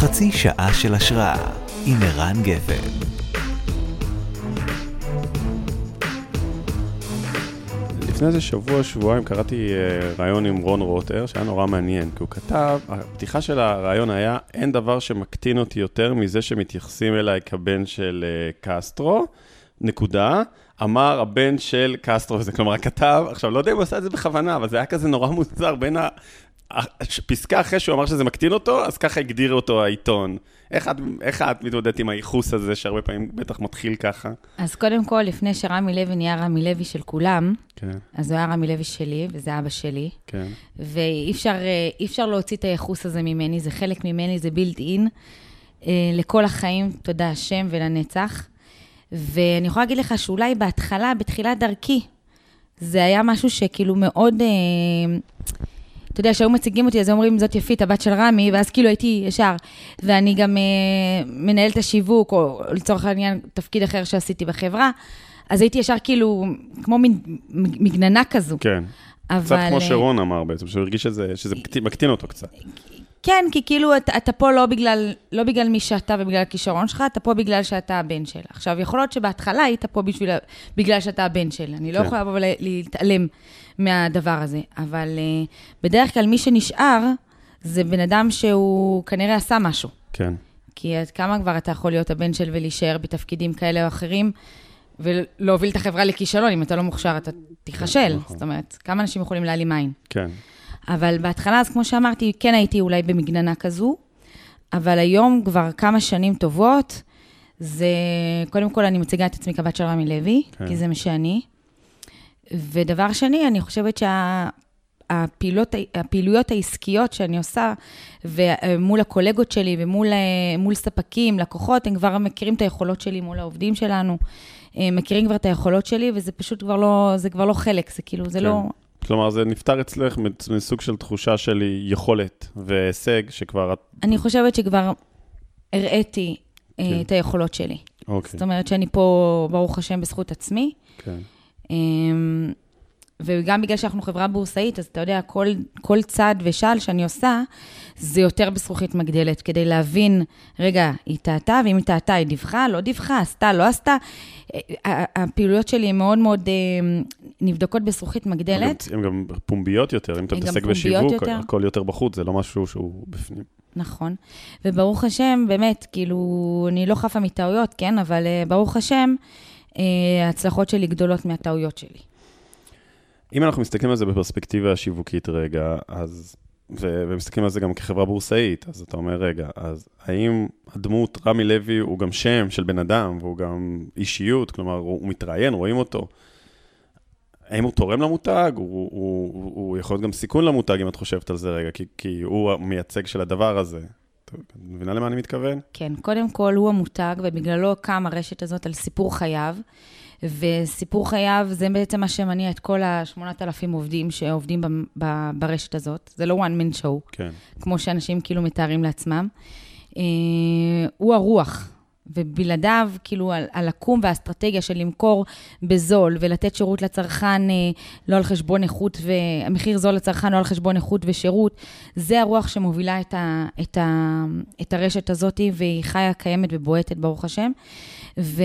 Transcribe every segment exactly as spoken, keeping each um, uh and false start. חצי שעה של השראה עם ערן גפן. לפני איזה שבוע, שבועיים, קראתי ראיון עם רון רוטר, שהיה נורא מעניין, כי הוא כתב, הפתיחה של הראיון היה, אין דבר שמקטין אותי יותר מזה שמתייחסים אליי כבן של קסטרו, נקודה, אמר הבן של קסטרו, וזה כלומר הכתב, עכשיו לא יודע אם הוא עשה את זה בכוונה, אבל זה היה כזה נורא מוזר בין ה... פסקה אחרי שהוא אמר שזה מקטין אותו, אז ככה הגדיר אותו העיתון. איך את, איך את מתמודדת עם הייחוס הזה, שהרבה פעמים בטח מתחיל ככה? אז קודם כל, לפני שרמי לוי נהיה רמי לוי של כולם, כן. אז הוא היה רמי לוי שלי, וזה אבא שלי, כן. ואי אפשר, אי אפשר להוציא את הייחוס הזה ממני, זה חלק ממני, זה בילד אין, לכל החיים, תודה השם ולנצח. ואני יכולה להגיד לך שאולי בהתחלה, בתחילת דרכי, זה היה משהו שכאילו מאוד... אתה יודע, שהיו מציגים אותי, אז אומרים, זאת יפית, הבת של רמי, ואז כאילו הייתי ישר, ואני גם אה, מנהלת השיווק, או לצורך העניין, תפקיד אחר שעשיתי בחברה, אז הייתי ישר כאילו, כמו מין מגננה כזו. כן, אבל... קצת כמו שרון אמר בעצם, שהרגיש שזה, שזה מקטין אותו קצת. כן, כי כאילו אתה, אתה פה לא בגלל, לא בגלל מי שאתה ובגלל הכישרון שלך, אתה פה בגלל שאתה הבן שלה. עכשיו, יכול להיות שבהתחלה היית פה בשביל, בגלל שאתה הבן שלה. אני לא כן. יכולה אבל להתעלם מהדבר הזה. אבל uh, בדרך כלל מי שנשאר, זה בן אדם שהוא כנראה עשה משהו. כן. כי עד כמה כבר אתה יכול להיות הבן של ולהישאר בתפקידים כאלה או אחרים, ולהוביל את החברה לכישלון, אם אתה לא מוכשר, אתה תיחשל. כן. זאת אומרת, כמה אנשים יכולים להעלים עין. כן. אבל בהתחלה, אז כמו שאמרתי, כן הייתי אולי במגננה כזו, אבל היום כבר כמה שנים טובות, זה, קודם כל אני מציגה את עצמי כבת של רמי לוי, כן. כי זה מה שאני. ודבר שני, אני חושבת שהפעילות, הפעילויות העסקיות שאני עושה, ומול הקולגות שלי, ומול מול ספקים, לקוחות, הם כבר מכירים את היכולות שלי מול העובדים שלנו, מכירים כבר את היכולות שלי, וזה פשוט כבר לא, זה כבר לא חלק, זה כאילו, זה כן. לא... כלומר, זה נפטר אצלך מסוג של תחושה שלי יכולת והישג שכבר... אני חושבת שכבר הראיתי את היכולות שלי. זאת אומרת שאני פה, ברוך השם, בזכות עצמי. וגם בגלל שאנחנו חברה בורסאית, אז אתה יודע, כל צעד ושעל שאני עושה, זה יותר בזכוכית מגדלת, כדי להבין, רגע, היא טעתה, ואם היא טעתה, היא דיווחה, לא דיווחה, עשתה, לא עשתה. הפעילויות שלי הן מאוד מאוד נבדקות בזכוכית מגדלת. הן גם פומביות יותר, אם אתה מתעסק בשיווק, הכל יותר בחוץ, זה לא משהו שהוא בפנים. נכון, וברוך השם, באמת, כאילו, אני לא חפה מטעויות, כן, אבל ברוך השם, ההצלחות שלי גדולות מהטעויות שלי. אם אנחנו מסתכלים על זה בפרספקטיבה השיווקית רגע, אז, ו- ומסתכלים על זה גם כחברה בורסאית, אז אתה אומר רגע, אז האם הדמות רמי לוי הוא גם שם של בן אדם, והוא גם אישיות, כלומר הוא, הוא מתראיין, רואים אותו, האם הוא תורם למותג, הוא, הוא, הוא, הוא יכול להיות גם סיכון למותג אם את חושבת על זה רגע, כי, כי הוא המייצג של הדבר הזה. אתה מבינה למה אני מתכוון? כן, קודם כל הוא המותג, ובגללו קם הרשת הזאת על סיפור חייו, וסיפור חייו זה בעצם מה שמניע את כל ה-שמונת אלפים עובדים שעובדים ב- ב- ברשת הזאת. זה לא one man show, כן. כמו שאנשים כאילו מתארים לעצמם. אה, הוא הרוח, ובלעדיו כאילו על, על הקום והאסטרטגיה של למכור בזול ולתת שירות לצרכן, אה, לא על חשבון איכות, ומחיר זול לצרכן לא על חשבון איכות ושירות. זה הרוח שמובילה את, ה, את, ה, את הרשת הזאת, והיא חיה קיימת ובועטת ברוך השם. ו,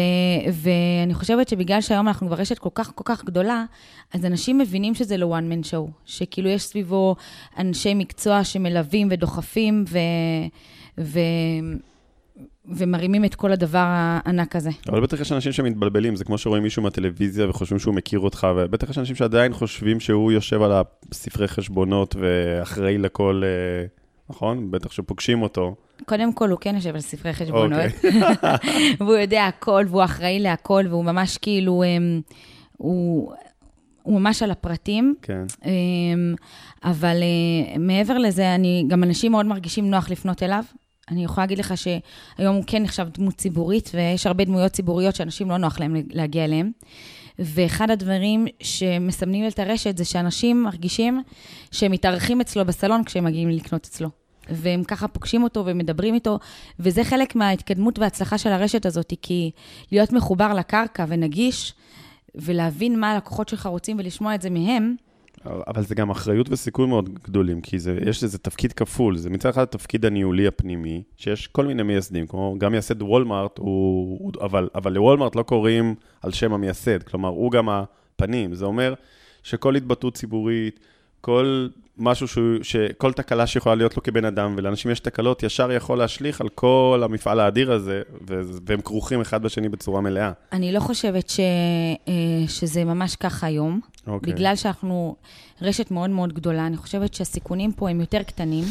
ואני חושבת שבגלל שהיום אנחנו כבר רשת כל כך, כל כך גדולה, אז אנשים מבינים שזה לא one man show, שכאילו יש סביבו אנשי מקצוע שמלווים ודוחפים ו, ו, ומרימים את כל הדבר הענק הזה. אבל בטח יש אנשים שמתבלבלים, זה כמו שרואים מישהו מהטלוויזיה וחושבים שהוא מכיר אותך, ובטח יש אנשים שעדיין חושבים שהוא יושב על הספרי חשבונות ואחראי לכל... נכון? בטח שפוגשים אותו. קודם כל הוא כן יושב על ספרי חשבונות. והוא יודע הכל, והוא אחראי להכל, והוא ממש כאילו, הוא ממש על הפרטים. אבל מעבר לזה, גם אנשים מאוד מרגישים נוח לפנות אליו. אני יכולה להגיד לך שהיום הוא כן נחשב דמות ציבורית, ויש הרבה דמויות ציבוריות שאנשים לא נוח להם להגיע אליהם. ואחד הדברים שמסמנים את הרשת, זה שאנשים מרגישים שהם מתארחים אצלו בסלון, כשהם מגיעים לקנות אצלו. והם ככה פוגשים אותו ומדברים איתו, וזה חלק מההתקדמות וההצלחה של הרשת הזאת, כי להיות מחובר לקרקע ונגיש, ולהבין מה הלקוחות שלך רוצים ולשמוע את זה מהם, אבל זה גם אחריות וסיכוי מאוד גדולים, כי זה, יש איזה תפקיד כפול, זה מצד אחד התפקיד הניהולי הפנימי, שיש כל מיני מייסדים, כמו גם מייסד וולמארט, הוא, אבל, אבל לוולמארט לא קוראים על שם המייסד, כלומר, הוא גם הפנים, זה אומר שכל התבטאות ציבורית, כל משהו ש... שכל תקלה שיכולה להיות לו כבן אדם, ולאנשים יש תקלות, ישר יכול להשליך על כל המפעל האדיר הזה, ו... והם כרוכים אחד בשני בצורה מלאה. אני לא חושבת ש... שזה ממש ככה היום, אוקיי. בגלל שאנחנו רשת מאוד מאוד גדולה, אני חושבת שהסיכונים פה הם יותר קטנים,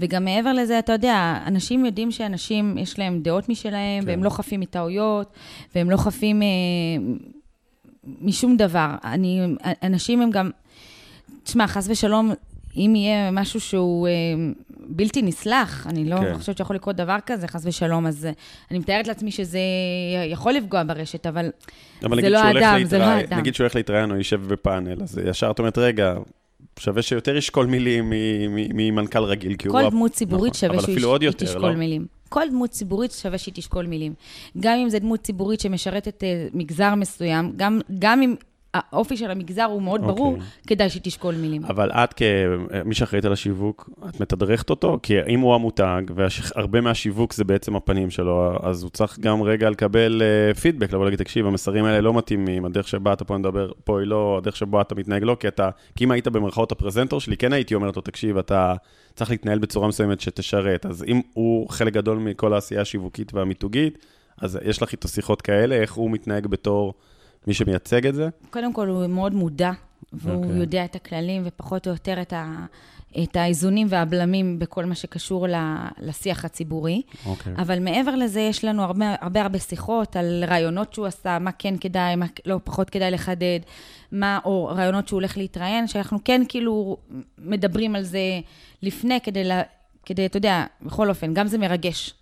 וגם מעבר לזה, אתה יודע, אנשים יודעים שאנשים יש להם דעות משלהם, כן. והם לא חפים מטעויות, והם לא חפים אה, משום דבר. אני... אנשים הם גם... תשמע, חס ושלום, אם יהיה משהו שהוא אה, בלתי נסלח, אני לא כן. חושבת שיכול לקרות דבר כזה, חס ושלום, אז אני מתארת לעצמי שזה יכול לפגוע ברשת, אבל, אבל זה, לא אדם, להתרא... זה לא אדם. נגיד שהוא הולך להתראיין או יישב בפאנל, אז ישר את אומרת, רגע, שווה שיותר ישקול מילים ממנכ"ל מ- מ- מ- רגיל, כי כל הוא... כל דמות ציבורית נכון, שווה שהיא יותר, תשקול לא? מילים. כל דמות ציבורית שווה שהיא תשקול מילים. גם אם זה דמות ציבורית שמשרתת uh, מגזר מסוים, גם, גם אם... האופי של המגזר הוא מאוד ברור, כדאי שתשקול מילים. אבל את כמי שאחראית על השיווק, את מתדרכת אותו, כי אם הוא המותג, והרבה מהשיווק זה בעצם הפנים שלו, אז הוא צריך גם רגע לקבל פידבק, לבוא להגיד, תקשיב, המסרים האלה לא מתאימים, הדרך שבה אתה פה מדבר, פה היא לא, הדרך שבה אתה מתנהג לא, כי אתה, כי אם היית במרכאות הפרזנטור שלי, כן הייתי אומרת לו, תקשיב, אתה צריך להתנהל בצורה מסוימת שתשרת, אז אם הוא חלק גדול מכל העשייה השיווקית והמיתוגית, אז יש לך איתו שיחות כאלה, איך הוא מתנהג בתור מי שמייצג את זה? קודם כל, הוא מאוד מודע, והוא okay. יודע את הכללים, ופחות או יותר את, ה, את האיזונים והבלמים, בכל מה שקשור לשיח הציבורי. Okay. אבל מעבר לזה, יש לנו הרבה הרבה, הרבה שיחות, על רעיונות שהוא עשה, מה כן כדאי, מה לא פחות כדאי לחדד, מה, או רעיונות שהוא הולך להתראיין, שאנחנו כן כאילו מדברים על זה לפני, כדי, לה, כדי אתה יודע, בכל אופן, גם זה מרגש.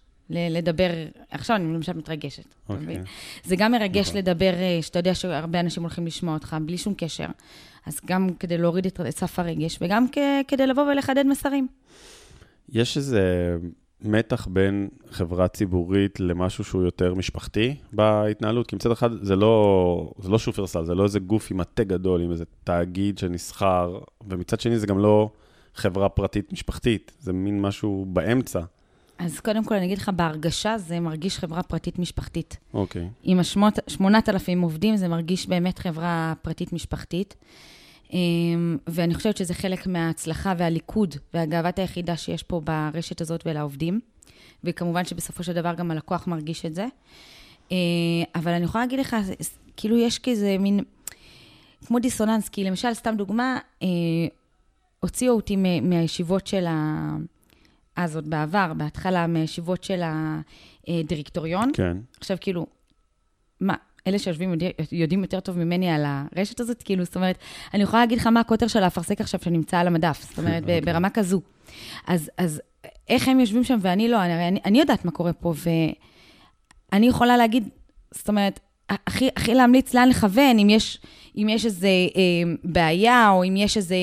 לדבר, עכשיו אני למשל מתרגשת. Okay. זה גם מרגש okay. לדבר, שאתה יודע שהרבה אנשים הולכים לשמוע אותך, בלי שום קשר. אז גם כדי להוריד את סף הרגש, וגם כ- כדי לבוא ולחדד מסרים. יש איזה מתח בין חברה ציבורית למשהו שהוא יותר משפחתי בהתנהלות, כי מצד אחד זה לא, זה לא שופרסל, זה לא איזה גוף עם מטה גדול, עם איזה תאגיד שנסחר, ומצד שני זה גם לא חברה פרטית משפחתית, זה מין משהו באמצע. אז קודם כל, אני אגיד לך, בהרגשה זה מרגיש חברה פרטית משפחתית. אוקיי. עם שמונת אלפים עובדים, זה מרגיש באמת חברה פרטית משפחתית. ואני חושבת שזה חלק מההצלחה והליכוד, והגאוות היחידה שיש פה ברשת הזאת ולעובדים. וכמובן שבסופו של דבר גם הלקוח מרגיש את זה. אבל אני יכולה להגיד לך, כאילו יש כזה מין, כמו דיסוננס, כי למשל, סתם דוגמה, הוציאו אותי מהישיבות של ה... אז עוד בעבר, בהתחלה, מהישיבות של הדירקטוריון. כן. עכשיו, כאילו, מה, אלה שיושבים יודעים יותר טוב ממני על הרשת הזאת, כאילו, זאת אומרת, אני יכולה להגיד לך מה הכותר של האפרסק עכשיו שנמצא על המדף, זאת אומרת, okay. ברמה כזו. אז, אז איך הם יושבים שם ואני לא, אני, אני, אני יודעת מה קורה פה, ואני יכולה להגיד, זאת אומרת, הכי, הכי להמליץ לאן לכוון, אם יש, אם יש איזה אה, בעיה, או אם יש איזה...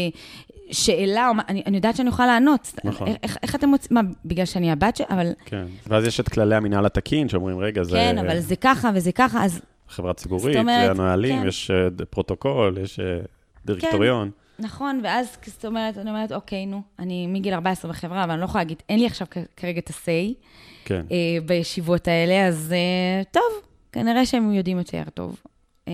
שאלה, אני, אני יודעת שאני אוכל לענות. נכון. איך, איך אתם מוצאים? מה, בגלל שאני הבת ש... אבל... כן. ואז יש את כללי המנהל התקין, שאומרים, רגע, זה... כן, אבל זה ככה וזה ככה, אז... חברה ציבורית, אומרת, זה הנהלים, כן. יש פרוטוקול, יש דירקטוריון. כן, נכון, ואז זאת אומרת, אני אומרת, אוקיי, נו, אני מגיל ארבע עשרה בחברה, אבל אני לא יכולה להגיד, אין לי עכשיו כרגע את הסי, כן. אה, בישיבות האלה, אז אה, טוב, כנראה שהם יודעים יותר טוב. אה,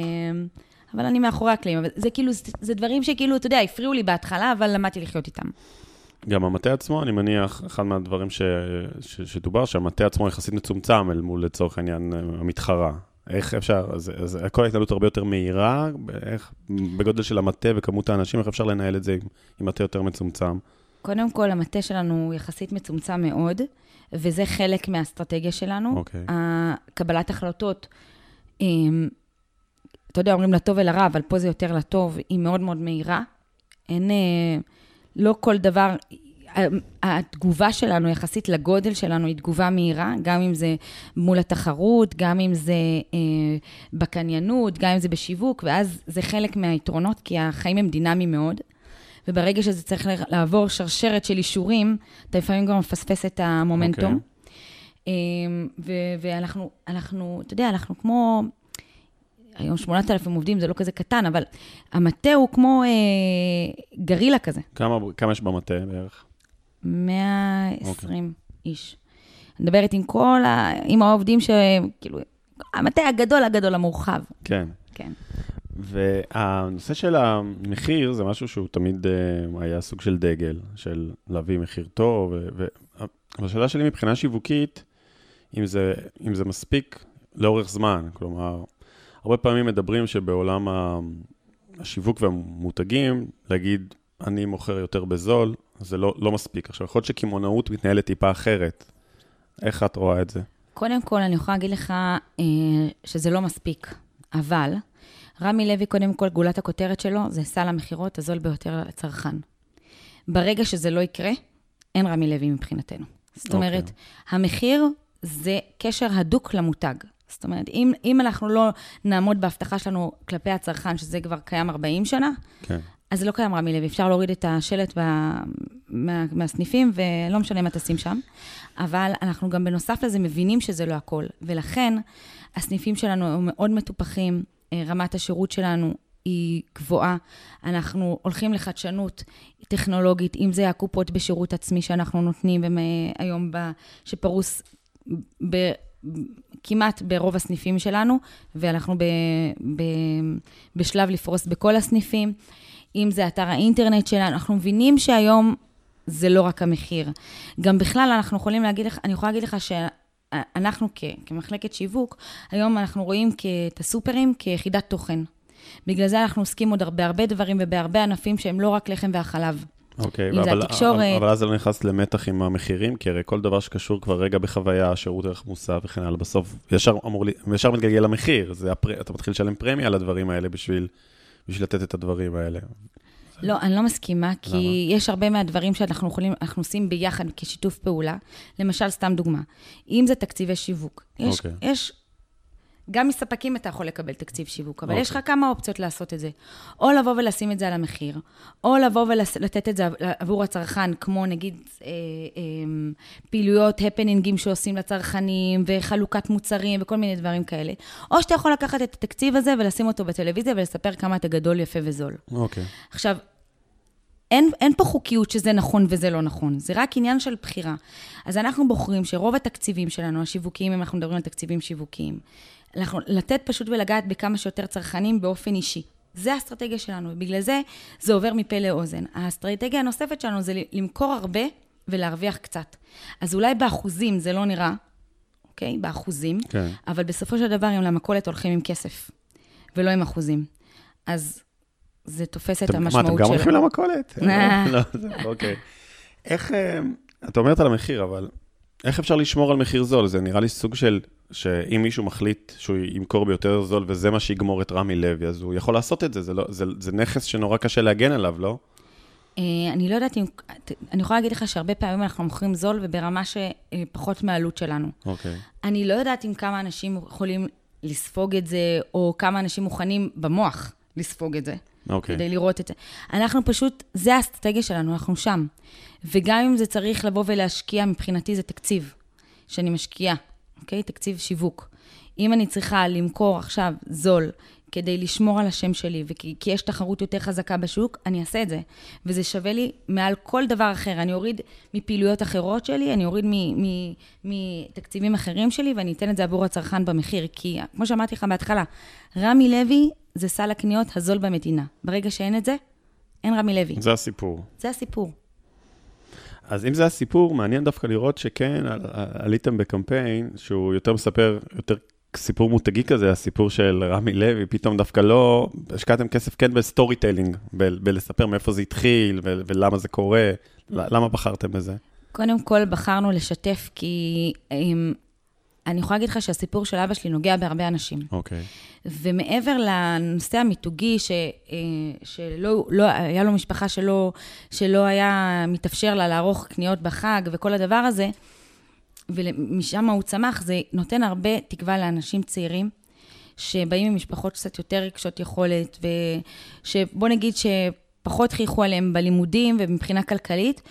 אבל אני מאחורי הקלעים, אבל זה כאילו, זה דברים שכאילו, אתה יודע, הפריעו לי בהתחלה, אבל למדתי לחיות איתם. גם המטה עצמו, אני מניח, אחד מהדברים ש, ש, שדובר, שהמטה עצמו יחסית מצומצם אל מול לצורך העניין המתחרה. איך אפשר, אז, אז הכל התנהלות הרבה יותר מהירה, איך, בגודל של המטה וכמות האנשים, איך אפשר לנהל את זה עם, עם מטה יותר מצומצם? קודם כל, המטה שלנו יחסית מצומצם מאוד, וזה חלק מהאסטרטגיה שלנו. Okay. הקבלת החלטות, אתה יודע, אומרים לטוב ולרע, אבל פה זה יותר לטוב, היא מאוד מאוד מהירה. אין, לא כל דבר, התגובה שלנו, יחסית לגודל שלנו, היא תגובה מהירה, גם אם זה מול התחרות, גם אם זה בקניינות, גם אם זה בשיווק, ואז זה חלק מהיתרונות, כי החיים הם דינמיים מאוד, וברגע שזה צריך לעבור שרשרת של אישורים, אתה לפעמים גם מפספס את המומנטום. Okay. ואנחנו, אנחנו, אתה יודע, אנחנו כמו... היום שמונת אלפים עובדים, זה לא כזה קטן, אבל המטה הוא כמו אה, גרילה כזה. כמה, כמה יש במטה בערך? מאה ועשרים okay. איש. אני מדברת עם כל, ה, עם העובדים שכאילו, המטה הגדול הגדול המורחב. כן. כן. והנושא של המחיר זה משהו שהוא תמיד היה סוג של דגל, של להביא מחיר טוב, והשאלה שלי מבחינה שיווקית, אם זה, אם זה מספיק לאורך זמן, כלומר, הרבה פעמים מדברים שבעולם השיווק והמותגים, להגיד, אני מוכר יותר בזול, זה לא, לא מספיק. עכשיו, יכול להיות שכימונאות מתנהלת טיפה אחרת. איך את רואה את זה? קודם כל, אני יכולה להגיד לך שזה לא מספיק, אבל רמי לוי, קודם כל, גולת הכותרת שלו, זה סל המחירות הזול ביותר לצרכן. ברגע שזה לא יקרה, אין רמי לוי מבחינתנו. זאת אומרת, המחיר זה קשר הדוק למותג. זאת אומרת, אם, אם אנחנו לא נעמוד בהבטחה שלנו כלפי הצרכן, שזה כבר קיים ארבעים שנה, כן. אז לא קיים רמי לוי. אפשר להוריד את השלט וה, מה, מהסניפים, ולא משנה מה תשים שם. אבל אנחנו גם בנוסף לזה מבינים שזה לא הכל. ולכן, הסניפים שלנו הם מאוד מטופחים, רמת השירות שלנו היא גבוהה, אנחנו הולכים לחדשנות טכנולוגית, אם זה הקופות בשירות עצמי שאנחנו נותנים, והיום שפרוס ב, כמעט ברוב הסניפים שלנו, ואנחנו ב, ב, בשלב לפרוס בכל הסניפים, אם זה אתר האינטרנט שלנו, אנחנו מבינים שהיום זה לא רק המחיר. גם בכלל אנחנו יכולים להגיד לך, אני יכולה להגיד לך ש... אנחנו כמחלקת שיווק, היום אנחנו רואים את הסופרים כיחידת תוכן. בגלל זה אנחנו עוסקים עוד הרבה הרבה דברים ובהרבה ענפים שהם לא רק לחם והחלב. אוקיי, אבל אז אני נכנס למתח עם המחירים, כי הרי כל דבר שקשור כבר רגע בחוויה, שירות ערך מוסף וכן הלאה, בסוף ישר מתגלגל למחיר. אתה מתחיל לשלם פרמיה על הדברים האלה בשביל לתת את הדברים האלה. לא, אני לא מסכימה, כי יש הרבה מהדברים שאנחנו יכולים, אנחנו עושים ביחד כשיתוף פעולה. למשל, סתם דוגמה, אם זה תקציבי שיווק, יש, יש, גם מספקים אתה יכול לקבל תקציב שיווק, אבל יש לך כמה אופציות לעשות את זה. או לבוא ולשים את זה על המחיר, או לבוא ולתת את זה עבור הצרכן, כמו נגיד, אה, אה, פעילויות, הפנינגים שעושים לצרכנים, וחלוקת מוצרים, וכל מיני דברים כאלה. או שאתה יכול לקחת את התקציב הזה ולשים אותו בטלוויזיה, ולספר כמה אתה גדול, יפה וזול. אוקיי. עכשיו, אין, אין פה חוקיות שזה נכון וזה לא נכון. זה רק עניין של בחירה. אז אנחנו בוחרים שרוב התקציבים שלנו, השיווקיים, אם אנחנו מדברים על תקציבים שיווקיים, אנחנו לתת פשוט ולגעת בכמה שיותר צרכנים באופן אישי. זה האסטרטגיה שלנו, ובגלל זה זה עובר מפה לאוזן. האסטרטגיה הנוספת שלנו זה למכור הרבה ולהרוויח קצת. אז אולי באחוזים זה לא נראה, אוקיי? באחוזים, כן. אבל בסופו של דבר, אם למכולת הולכים עם כסף, ולא עם אחוזים. אז זה תופס את המשמעות שלו. אתם גם הולכים למכולת? לא, אוקיי. איך, את אומרת על המחיר, אבל איך אפשר לשמור על מחיר זול? זה נראה לי סוג של, שאם מישהו מחליט שהוא ימכור ביותר זול, וזה מה שיגמור את רמי לוי, אז הוא יכול לעשות את זה. זה, לא, זה, זה נכס שנורא קשה להגן עליו, לא? אני לא יודעת אם... אני יכולה להגיד לך שהרבה פעמים אנחנו מוכרים זול, וברמה שפחות מהעלות שלנו. אוקיי. אני לא יודעת אם כמה אנשים יכולים לספוג את זה, או כמה אנשים מוכנים במוח לספוג את זה. אוקיי. כדי לראות את זה. אנחנו פשוט, זה האסטרטגיה שלנו, אנחנו שם. וגם אם זה צריך לבוא ולהשקיע, מבחינתי זה תקציב שאני משקיעה. אוקיי? תקציב שיווק. אם אני צריכה למכור עכשיו זול, כדי לשמור על השם שלי, וכי יש תחרות יותר חזקה בשוק, אני אעשה את זה. וזה שווה לי מעל כל דבר אחר. אני אוריד מפעילויות אחרות שלי, אני אוריד מתקציבים אחרים שלי, ואני אתן את זה עבור הצרכן במחיר. כי, כמו שאמרתי לך בהתחלה, רמי לוי זה סל הקניות הזול במדינה. ברגע שאין את זה, אין רמי לוי. זה הסיפור. זה הסיפור. אז אם זה הסיפור, מעניין דווקא לראות שכן, עליתם בקמפיין, שהוא יותר מספר, יותר סיפור מותגי כזה, הסיפור של רמי לוי, פתאום דווקא לא, השקעתם כסף כן בסטורי טיילינג, בלספר מאיפה זה התחיל, ולמה זה קורה, למה בחרתם בזה? קודם כל בחרנו לשתף, כי אני יכולה להגיד לך שהסיפור של אבא שלי נוגע בהרבה אנשים. אוקיי. ומעבר לנושא המיתוגי, שלא, היה לו משפחה שלא, שלא היה מתאפשר לה לערוך קניות בחג וכל הדבר הזה, ומשם הוא צמח, זה נותן הרבה תקווה לאנשים צעירים, שבאים ממשפחות קצת יותר קשות יכולת, ושבוא נגיד ש... פחות חייכו עליהם בלימודים ומבחינה כלכלית,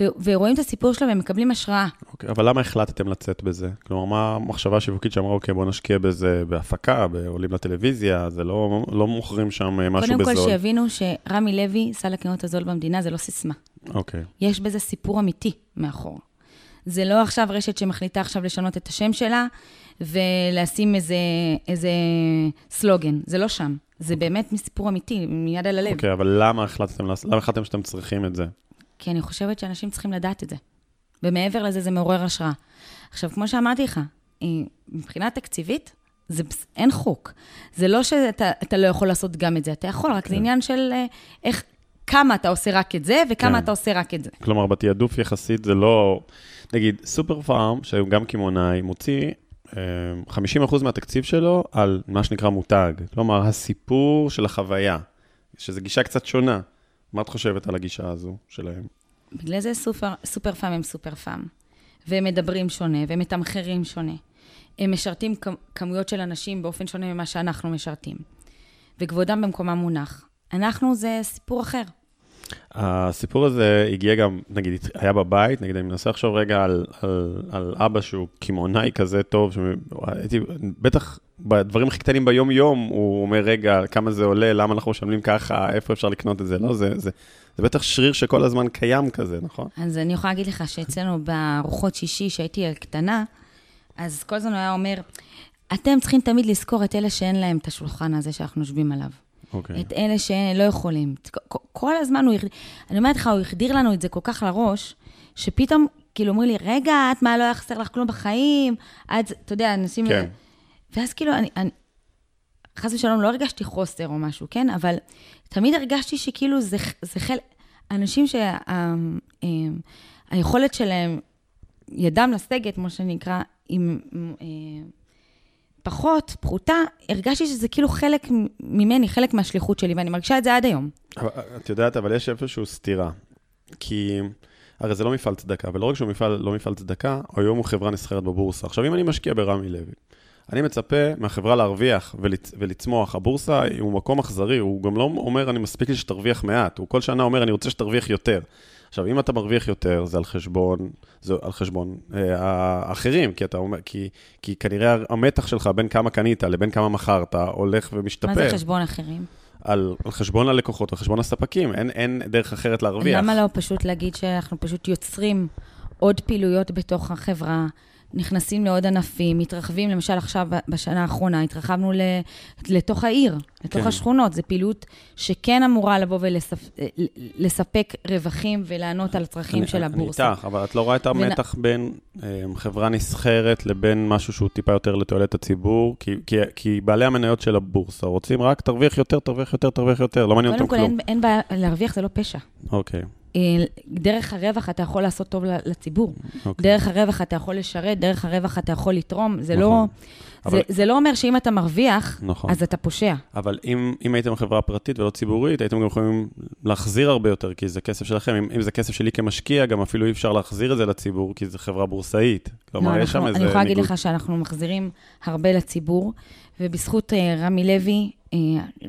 ו- ורואים את הסיפור שלו והם מקבלים השראה. אוקיי, אבל למה החלטתם לצאת בזה? כלומר, מה המחשבה השיווקית שאמרה, אוקיי, בוא נשקיע בזה בהפקה, בעולים לטלוויזיה, זה לא, לא מוכרים שם משהו בזול. קודם כל שיבינו שרמי לוי, סל הקניות הזול במדינה, זה לא סיסמה. אוקיי. יש בזה סיפור אמיתי מאחור. זה לא עכשיו רשת שמחליטה עכשיו לשנות את השם שלה, ולשים איזה, איזה סלוגן. זה לא שם. זה באמת מסיפור אמיתי, מיד על הלב. אוקיי, אבל למה החלטתם, למה החלטתם שאתם צריכים את זה? כי אני חושבת שאנשים צריכים לדעת את זה. ומעבר לזה, זה מעורר השראה. עכשיו, כמו שאמרתי לך, מבחינה תקציבית, זה, אין חוק. זה לא שאתה, אתה לא יכול לעשות גם את זה, אתה יכול, רק זה עניין של איך, כמה אתה עושה רק את זה, וכמה אתה עושה רק את זה. כלומר, בתיעדוף יחסית, זה לא... נגיד, סופר פארם, שהוא גם כימונאי, מוציא חמישים אחוז מהתקציב שלו על מה שנקרא מותג. כלומר, הסיפור של החוויה, שזו גישה קצת שונה. מה את חושבת על הגישה הזו שלהם? בגלל זה סופר, סופר פאם הם סופר פאם. והם מדברים שונה, והם מתמחרים שונה. הם משרתים כמויות של אנשים באופן שונה ממה שאנחנו משרתים. וכבודם במקומה מונח. אנחנו זה סיפור אחר. הסיפור הזה הגיע גם, נגיד, היה בבית, נגיד, אני מנסה עכשיו רגע על, על, על אבא שהוא כימונאי כזה טוב, שהייתי, בטח בדברים הכי קטנים ביום-יום, הוא אומר, רגע, כמה זה עולה, למה אנחנו משלמים ככה, איפה אפשר לקנות את זה, לא? זה, זה, זה בטח שריר שכל הזמן קיים כזה, נכון? אז אני יכולה להגיד לך שאצלנו ברוחות שישי, שהייתי קטנה, אז כל הזמן היה אומר, אתם צריכים תמיד לזכור את אלה שאין להם את השולחן הזה שאנחנו נושבים עליו. Okay. את אלה שלא יכולים. כל הזמן הוא, אני אומרת לך, הוא יחדיר לנו את זה כל כך לראש, שפתאום, כאילו, אומר לי, רגע, את מה לא יחסר לך כלום בחיים, את, אתה יודע, אנשים... כן. ואז כאילו, אני, אני, חס ושלום, לא הרגשתי חוסר או משהו, כן? אבל תמיד הרגשתי שכאילו זה, זה חלק... אנשים שהיכולת שלהם, ידם לסגת, כמו שנקרא, עם... פחות, פחותה, הרגשתי שזה כאילו חלק ממני, חלק מהשליחות שלי, ואני מרגישה את זה עד היום. את יודעת, אבל יש איפשהו סתירה, כי הרי זה לא מפעל צדקה, ולא רק שהוא מפעל, לא מפעל צדקה, היום הוא חברה נסחרת בבורסה. עכשיו, אם אני משקיע ברמי לוי, אני מצפה מהחברה להרוויח ולצמוח. הבורסה הוא מקום אכזרי, הוא גם לא אומר, אני מספיק לי שתרוויח מעט, הוא כל שנה אומר, אני רוצה שתרוויח יותר. עכשיו, אם אתה מרוויח יותר, זה על חשבון, זה על חשבון האחרים, כי אתה אומר, כי, כי כנראה המתח שלך בין כמה קנית לבין כמה מחרת, הולך ומשתפר. מה זה חשבון אחרים? על, על חשבון הלקוחות, על חשבון הספקים. אין, אין דרך אחרת להרוויח. למה לא פשוט להגיד שאנחנו פשוט יוצרים עוד פעילויות בתוך החברה, נכנסים לעוד ענפים, מתרחבים, למשל עכשיו בשנה האחרונה, התרחבנו לתוך העיר, לתוך השכונות. זו פעילות שכן אמורה לבוא ולספק רווחים ולענות על הצרכים של הבורסה. אני איתך, אבל את לא רואה את המתח בין חברה נסחרת לבין משהו שהוא טיפה יותר לתועלת הציבור, כי בעלי המניות של הבורסה רוצים רק תרוויח יותר, תרוויח יותר, תרוויח יותר, לא מעניין אותם כלום. קודם כל, אין בעיה, להרוויח זה לא פשע. אוקיי. דרך הרווח אתה יכול לעשות טוב לציבור. Okay. דרך הרווח אתה יכול לשרת, דרך הרווח אתה יכול לתרום. זה, נכון. לא, אבל... זה, זה לא אומר שאם אתה מרוויח, נכון. אז אתה פושע. אבל אם, אם הייתם חברה פרטית ולא ציבורית, הייתם גם יכולים להחזיר הרבה יותר, כי זה כסף שלכם. אם, אם זה כסף שלי כמשקיע, גם אפילו אי אפשר להחזיר את זה לציבור, כי זה חברה בורסאית. כלומר, לא, יש אנחנו, שם איזה... אני יכולה להגיד לך שאנחנו מחזירים הרבה לציבור, ובזכות רמי לוי,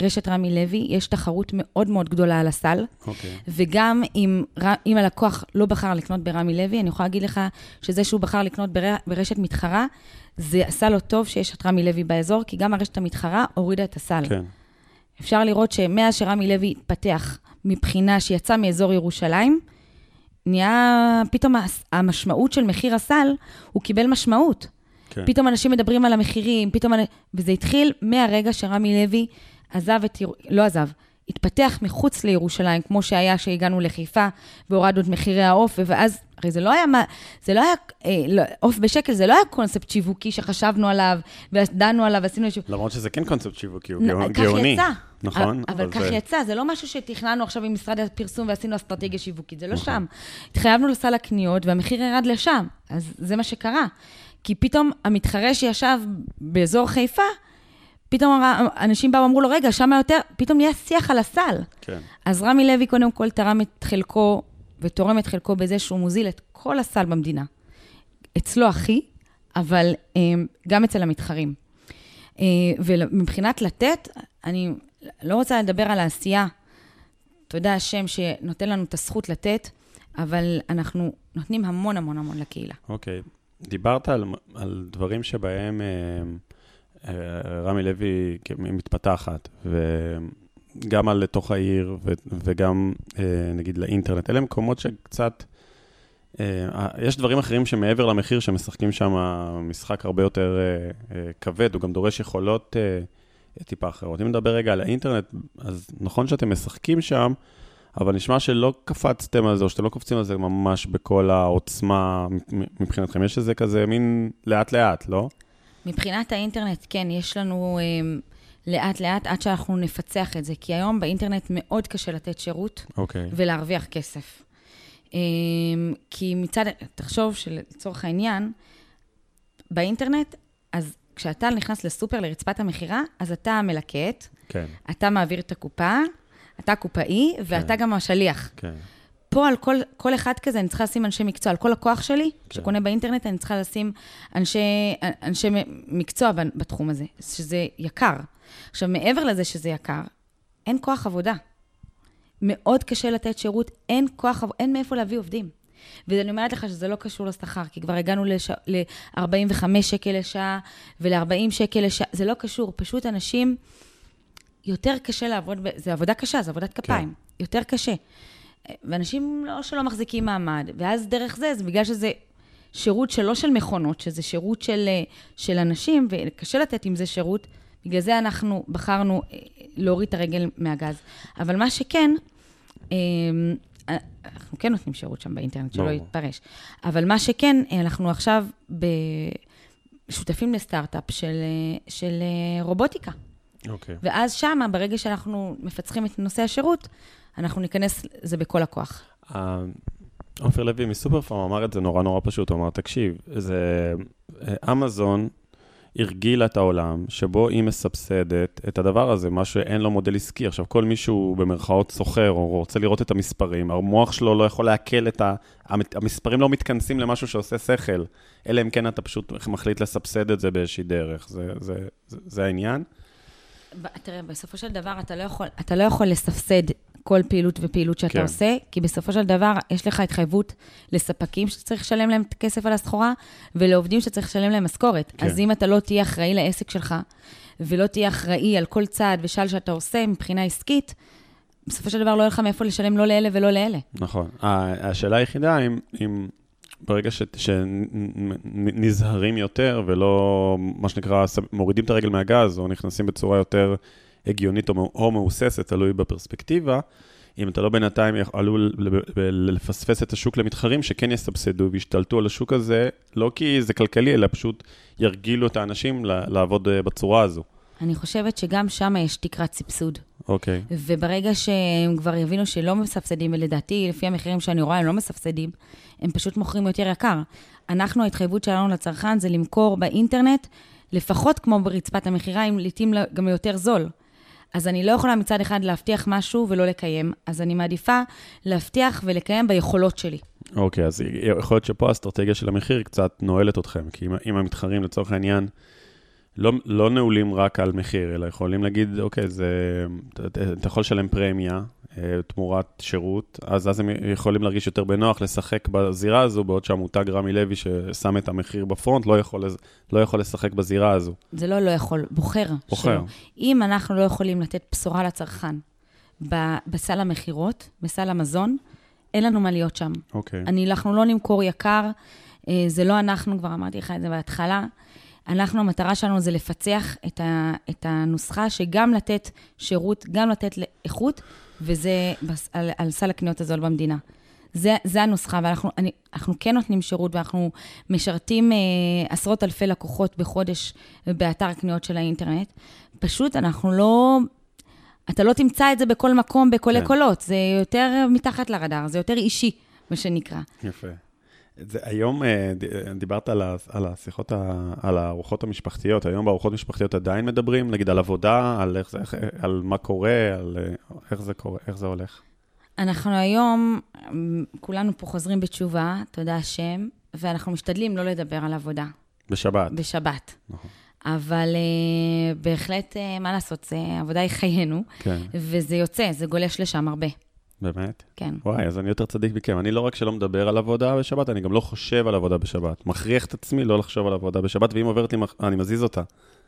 רשת רמי לוי, יש תחרות מאוד מאוד גדולה על הסל, okay. וגם אם, אם הלקוח לא בחר לקנות ברמי לוי, אני יכולה להגיד לך שזה שהוא בחר לקנות ברשת מתחרה, זה הסל לא טוב שיש את רמי לוי באזור, כי גם הרשת המתחרה הורידה את הסל. Okay. אפשר לראות שמאז שרמי לוי התפתח מבחינה שיצא מאזור ירושלים, נהיה פתאום המשמעות של מחיר הסל, הוא קיבל משמעות. כן. פתאום אנשים מדברים על המחירים, פתאום... וזה התחיל מהרגע שרמי לוי עזב את... לא עזב, התפתח מחוץ לירושלים, כמו שהיה שהגענו לחיפה, והורדנו את מחירי העוף, ואז, הרי זה לא היה, זה לא היה, אה, לא, עוף בשקל, זה לא היה קונספט שיווקי שחשבנו עליו, ודנו עליו, עשינו... למרות שזה כן קונספט שיווקי, הוא נ... גאוני. כך יצא. נכון. אבל, אבל כך זה... יצא, זה לא משהו שתכננו עכשיו עם משרד הפרסום, ועשינו אסטרטגיה שיווקית, זה לא נכון. שם. התחייבנו לסל הקניות, והמחיר ירד לשם, אז זה מה שקרה. כי פתאום המתחרה שישב באזור חיפה, פתאום אנשים באו ואמרו לו, רגע, שמה יותר, פתאום נהיה שיח על הסל. כן. אז רמי לוי קודם כל תרם את חלקו, ותורם את חלקו בזה שהוא מוזיל את כל הסל במדינה. אצלו אחי, אבל גם אצל המתחרים. ומבחינת לתת, אני לא רוצה לדבר על העשייה, תודה השם שנותן לנו את הזכות לתת, אבל אנחנו נותנים המון המון המון לקהילה. אוקיי. דיברת על, על דברים שבהם רמי לוי מתפתחת, וגם על לתוך העיר, וגם נגיד לאינטרנט. אלה מקומות שקצת, יש דברים אחרים שמעבר למחיר שמשחקים שם משחק הרבה יותר כבד, הוא גם דורש יכולות טיפה אחרות. אם נדבר רגע על האינטרנט, אז נכון שאתם משחקים שם, אבל נשמע שלא קפצתם על זה, או שאתם לא קופצים על זה ממש בכל העוצמה מבחינתכם. יש איזה כזה מין לאט לאט, לא? מבחינת האינטרנט, כן, יש לנו לאט לאט עד שאנחנו נפצח את זה, כי היום באינטרנט מאוד קשה לתת שירות ולהרוויח כסף. כי מצד, תחשוב שלצורך העניין, באינטרנט, אז כשאתה נכנס לסופר לרצפת המחירה, אז אתה מלקט, אתה מעביר את הקופה, אתה קופאי, ואתה גם השליח. פה על כל, כל אחד כזה אני צריכה לשים אנשי מקצוע, על כל הכוח שלי שקונה באינטרנט, אני צריכה לשים אנשי, אנשי מקצוע בתחום הזה, שזה יקר. עכשיו, מעבר לזה שזה יקר, אין כוח עבודה. מאוד קשה לתת שירות, אין כוח, אין מאיפה להביא עובדים. ואני אומרת לך שזה לא קשור לשכר, כי כבר הגענו ל-ארבעים וחמש שקל לשעה, ול-ארבעים שקל לשעה, זה לא קשור, פשוט אנשים, יותר קשה לעבוד, זה עבודה קשה, זה עבודת כפיים, יותר קשה. ואנשים לא שלא מחזיקים מעמד, ואז דרך זה, זה בגלל שזה שירות שלא של מכונות, שזה שירות של, של אנשים, וקשה לתת עם זה שירות, בגלל זה אנחנו בחרנו להוריד את הרגל מהגז. אבל מה שכן, אנחנו כן נותנים שירות שם באינטרנט, שלא יתפרש. אבל מה שכן, אנחנו עכשיו שותפים לסטארט-אפ של, של רובוטיקה. Okay. ואז שם, ברגע שאנחנו מפצחים את נושא השירות, אנחנו ניכנס לזה בכל הכוח. עופר לוי מסופרפארם אמר את זה נורא נורא פשוט, הוא אמר, תקשיב, זה אמזון הרגילה את העולם שבו היא מסבסדת את הדבר הזה, מה שאין לו מודל עסקי. עכשיו, כל מישהו במרכאות סוחר או רוצה לראות את המספרים, המוח שלו לא יכול להקל את ה... המספרים לא מתכנסים למשהו שעושה שכל, אלא אם כן אתה פשוט מחליט לסבסד את זה באיזושהי דרך. זה, זה, זה, זה העניין. תראה, בסופו של דבר, אתה לא יכול, אתה לא יכול לספסד כל פעילות ופעילות שאתה עושה, כי בסופו של דבר, יש לך התחייבות לספקים שצריך לשלם להם כסף על הסחורה, ולעובדים שצריך לשלם להם משכורת. אז אם אתה לא תהיה אחראי לעסק שלך, ולא תהיה אחראי על כל צעד ושעל שאתה עושה מבחינה עסקית, בסופו של דבר לא יהיה לך מאיפה לשלם לא לאלה ולא לאלה. נכון. השאלה היחידה, אם, אם ברגע ש, שנזהרים יותר ולא, מה שנקרא, מורידים את הרגל מהגז, או נכנסים בצורה יותר הגיונית או, או מאוססת, תלוי בפרספקטיבה, אם אתה לא בינתיים עלול לפספס את השוק למתחרים, שכן יסבסדו וישתלטו על השוק הזה, לא כי זה כלכלי, אלא פשוט ירגילו את האנשים לעבוד בצורה הזו. אני חושבת שגם שם יש תקרת סבסוד. אוקיי. וברגע שהם כבר יבינו שלא מסבסדים, ולדעתי, לפי המחירים שאני רואה, הם לא מסבסדים, הם פשוט מוכרים יותר יקר. אנחנו, ההתחייבות שלנו לצרכן, זה למכור באינטרנט, לפחות כמו ברצפת המחירה, אם לעתים גם יותר זול. אז אני לא יכולה מצד אחד להבטיח משהו ולא לקיים, אז אני מעדיפה להבטיח ולקיים ביכולות שלי. אוקיי, אז יכול להיות שפה האסטרטגיה של המחיר קצת נועלת אתכם, כי אם המתחרים לצורך העניין לא, לא נעולים רק על מחיר, אלא יכולים להגיד, אוקיי, זה, אתה יכול לשלם פרמיה, תמורת שירות, אז, אז הם יכולים להרגיש יותר בנוח, לשחק בזירה הזו, בעוד שהמותג רמי לוי ששם את המחיר בפרונט, לא יכול, לא יכול לשחק בזירה הזו. זה לא לא יכול, בוחר. בוחר. שלו. אם אנחנו לא יכולים לתת בשורה לצרכן, בסל המחירות, בסל המזון, אין לנו מה להיות שם. אוקיי. אני, אנחנו לא נמכור יקר, זה לא אנחנו, כבר אמרתי לך את זה בהתחלה, אנחנו, המטרה שלנו זה לפצח את, ה, את הנוסחה, שגם לתת שירות, גם לתת לאיכות, וזה בס, על, על סל הקניות הזול במדינה. זה, זה הנוסחה, ואנחנו אני, אנחנו כן נותנים שירות, ואנחנו משרתים אה, עשרות אלפי לקוחות בחודש, באתר הקניות של האינטרנט. פשוט אנחנו לא... אתה לא תמצא את זה בכל מקום, בכל הקולות. זה יותר מתחת לרדאר, זה יותר אישי, מה שנקרא. יפה. זה, היום דיברת על, על השיחות, על הארוחות המשפחתיות. היום בארוחות משפחתיות עדיין מדברים, נגיד על עבודה, על איך זה, איך, על מה קורה, על איך זה קורה, איך זה הולך. אנחנו היום, כולנו פה חוזרים בתשובה, תודה השם, ואנחנו משתדלים לא לדבר על עבודה. בשבת. בשבת. נכון. אבל uh, בהחלט, uh, מה לעשות, זה, עבודה היא חיינו, כן. וזה יוצא, זה גולש לשם הרבה. באמת? כן. וואי, אז אני יותר צדיק בכם. אני לא רק שלא מדבר על עבודה בשבת, אני גם לא חושב על עבודה בשבת. מכריח את עצמי לא לחשוב על עבודה בשבת, ואם עוברת לי, אני מזיז אותה.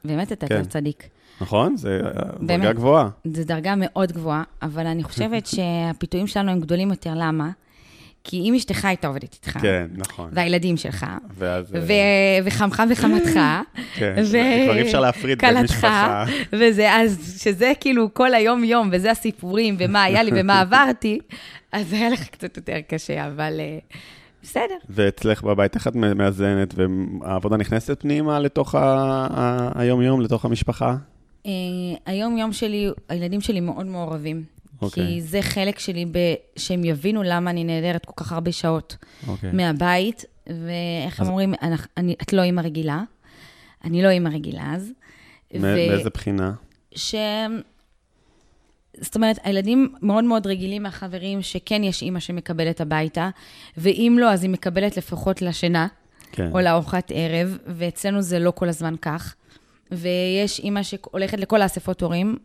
באמת אתה יותר צדיק. נכון? זה דרגה גבוהה. זה דרגה מאוד גבוהה, אבל אני חושבת שהפיתויים שלנו הם גדולים יותר. למה? כי אם אשתך הייתה עובדת איתך, כן, נכון. והילדים שלך, ואז, ו... וחמך וחמתך, כן, ו... כבר אי אפשר להפריד בין משפחה. וזה, אז שזה כאילו כל היום יום, וזה הסיפורים, ומה היה לי ומה עברתי, אז היה לך קצת יותר קשה, אבל בסדר. ואצלך בבית אחת מאזנת, והעבודה נכנסת פנימה לתוך ה... ה... היום יום, לתוך המשפחה? היום יום שלי, הילדים שלי מאוד מעורבים. Okay. כי זה חלק שלי ב... שהם יבינו למה אני נהדרת כל כך הרבה שעות okay. מהבית, ואיך אז... הם אומרים, אני, אני, את לא אימא רגילה, אני לא אימא רגילה אז. מא... ו... מאיזה בחינה? ש... זאת אומרת, הילדים מאוד מאוד רגילים מהחברים שכן יש אימא שמקבלת הביתה, ואם לא, אז היא מקבלת לפחות לשינה, כן. או לארוחת ערב, ואצלנו זה לא כל הזמן כך. ויש אימא שהולכת לכל האספות הורים,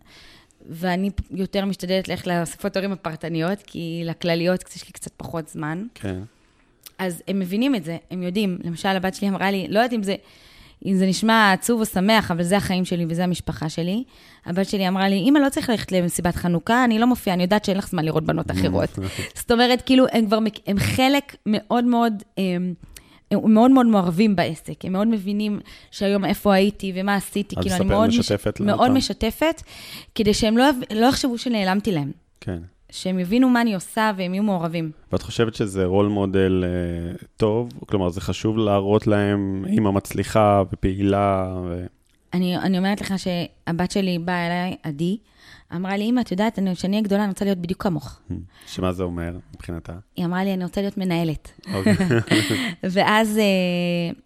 ואני יותר משתדלת ללכת לאספות הורים הפרטניות, כי לכלליות יש לי קצת פחות זמן. כן. אז הם מבינים את זה, הם יודעים. למשל, הבת שלי אמרה לי, לא יודעת אם זה, אם זה נשמע עצוב או שמח, אבל זה החיים שלי וזה המשפחה שלי. הבת שלי אמרה לי, אמא, לא צריך ללכת למסיבת חנוכה, אני לא מופיעה, אני יודעת שאין לך זמן לראות בנות אחרות. זאת אומרת, כאילו, הם כבר, הם חלק מאוד מאוד... הם מאוד מאוד מעורבים בעסק, הם מאוד מבינים שהיום איפה הייתי ומה עשיתי, כאילו אני מאוד משתפת, מאוד משתפת, כדי שהם לא יחשבו שנעלמתי להם. כן. שהם יבינו מה אני עושה והם יהיו מעורבים. ואת חושבת שזה רול מודל טוב? כלומר, זה חשוב להראות להם אימא מצליחה ופעילה? אני אומרת לך שהבת שלי באה אליי, עדי, אמרה לי, אמא, את יודעת, כשאני אהיה גדולה, אני רוצה להיות בדיוק כמוך. שמה זה אומר, מבחינתה? היא אמרה לי, אני רוצה להיות מנהלת. ואז,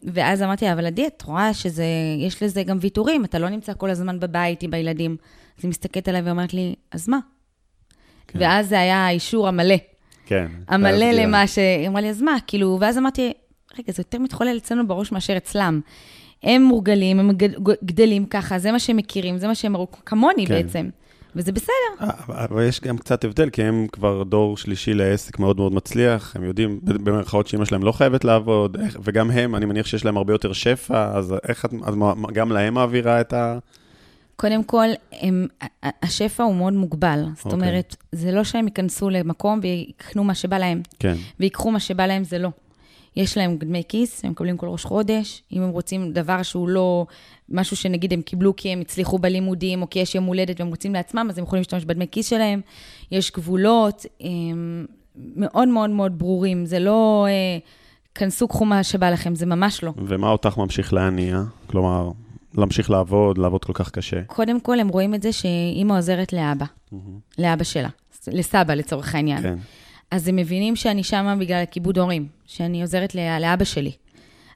ואז אמרתי, אבל עדי, את רואה שזה, יש לזה גם ויתורים, אתה לא נמצא כל הזמן בבית עם הילדים. אז היא מסתכלת עליי ואומרת לי, אז מה? ואז זה היה האישור המלא. כן. המלא למה ש... היא אמרה לי, אז מה? כאילו, ואז אמרתי, רגע, זה יותר מתחולל אצלנו בראש מאשר אצלם. הם מורגלים, הם גדלים ככה, זה מה שהם מכירים, זה מה שהם אמרו, כמוני בעצם. וזה בסדר. אבל יש גם קצת הבדל, כי הם כבר דור שלישי לעסק מאוד מאוד מצליח, הם יודעים במרכאות שאמא שלהם לא חייבת לעבוד, וגם הם, אני מניח שיש להם הרבה יותר שפע, אז איך את, אז גם להם מעבירה את ה... קודם כל, הם, השפע הוא מאוד מוגבל. זאת אומרת, זה לא שהם ייכנסו למקום ויקנו מה שבא להם. כן. ויקחו מה שבא להם, זה לא. יש להם דמי כיס, הם מקבלים כל ראש חודש, אם הם רוצים דבר שהוא לא, משהו שנגיד הם קיבלו כי הם הצליחו בלימודים, או כי יש יום הולדת והם רוצים לעצמם, אז הם יכולים להשתמש בדמי כיס שלהם, יש גבולות, הם מאוד מאוד מאוד ברורים, זה לא, כנסו קחו מה שבא לכם, זה ממש לא. ומה אותך ממשיך להניע? כלומר, להמשיך לעבוד, לעבוד כל כך קשה? קודם כל, הם רואים את זה שאמא עוזרת לאבא, mm-hmm. לאבא שלה, לסבא לצורך העניין. כן. אז הם מבינים שאני שמה בגלל כיבוד הורים, שאני עוזרת לאבא שלי.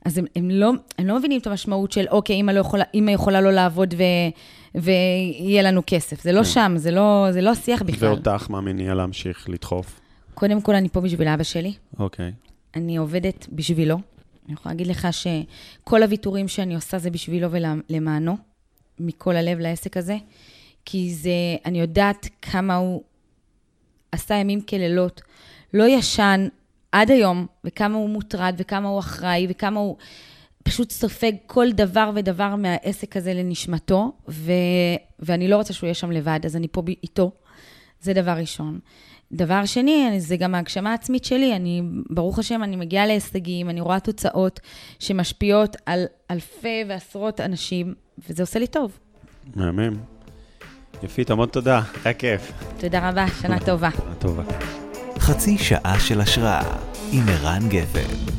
אז הם, הם, לא, הם לא מבינים את המשמעות של, אוקיי, אמא לא יכולה, אמא יכולה לא לעבוד ו, ויהיה לנו כסף. זה לא שם, זה לא, זה לא שיח בכלל. ואותך מה מניע להמשיך לדחוף? קודם כל, אני פה בשביל אבא שלי. אוקיי. אני עובדת בשבילו. אני יכולה להגיד לך שכל הוויתורים שאני עושה זה בשבילו ולמענו, מכל הלב לעסק הזה, כי זה, אני יודעת כמה הוא עשה ימים כלילות, לא ישן עד היום, וכמה הוא מוטרד, וכמה הוא אחראי, וכמה הוא פשוט סופג כל דבר ודבר מהעסק הזה לנשמתו, ו... ואני לא רוצה שהוא יהיה שם לבד, אז אני פה איתו. זה דבר ראשון. דבר שני, זה גם ההגשמה העצמית שלי. אני, ברוך השם, אני מגיעה להישגים, אני רואה תוצאות שמשפיעות על אלפי ועשרות אנשים, וזה עושה לי טוב. מהמם. יפית, המון תודה, היה כיף. תודה רבה, שנה טובה. שנה טובה. חצי שעה של השראה עם ערן גפן.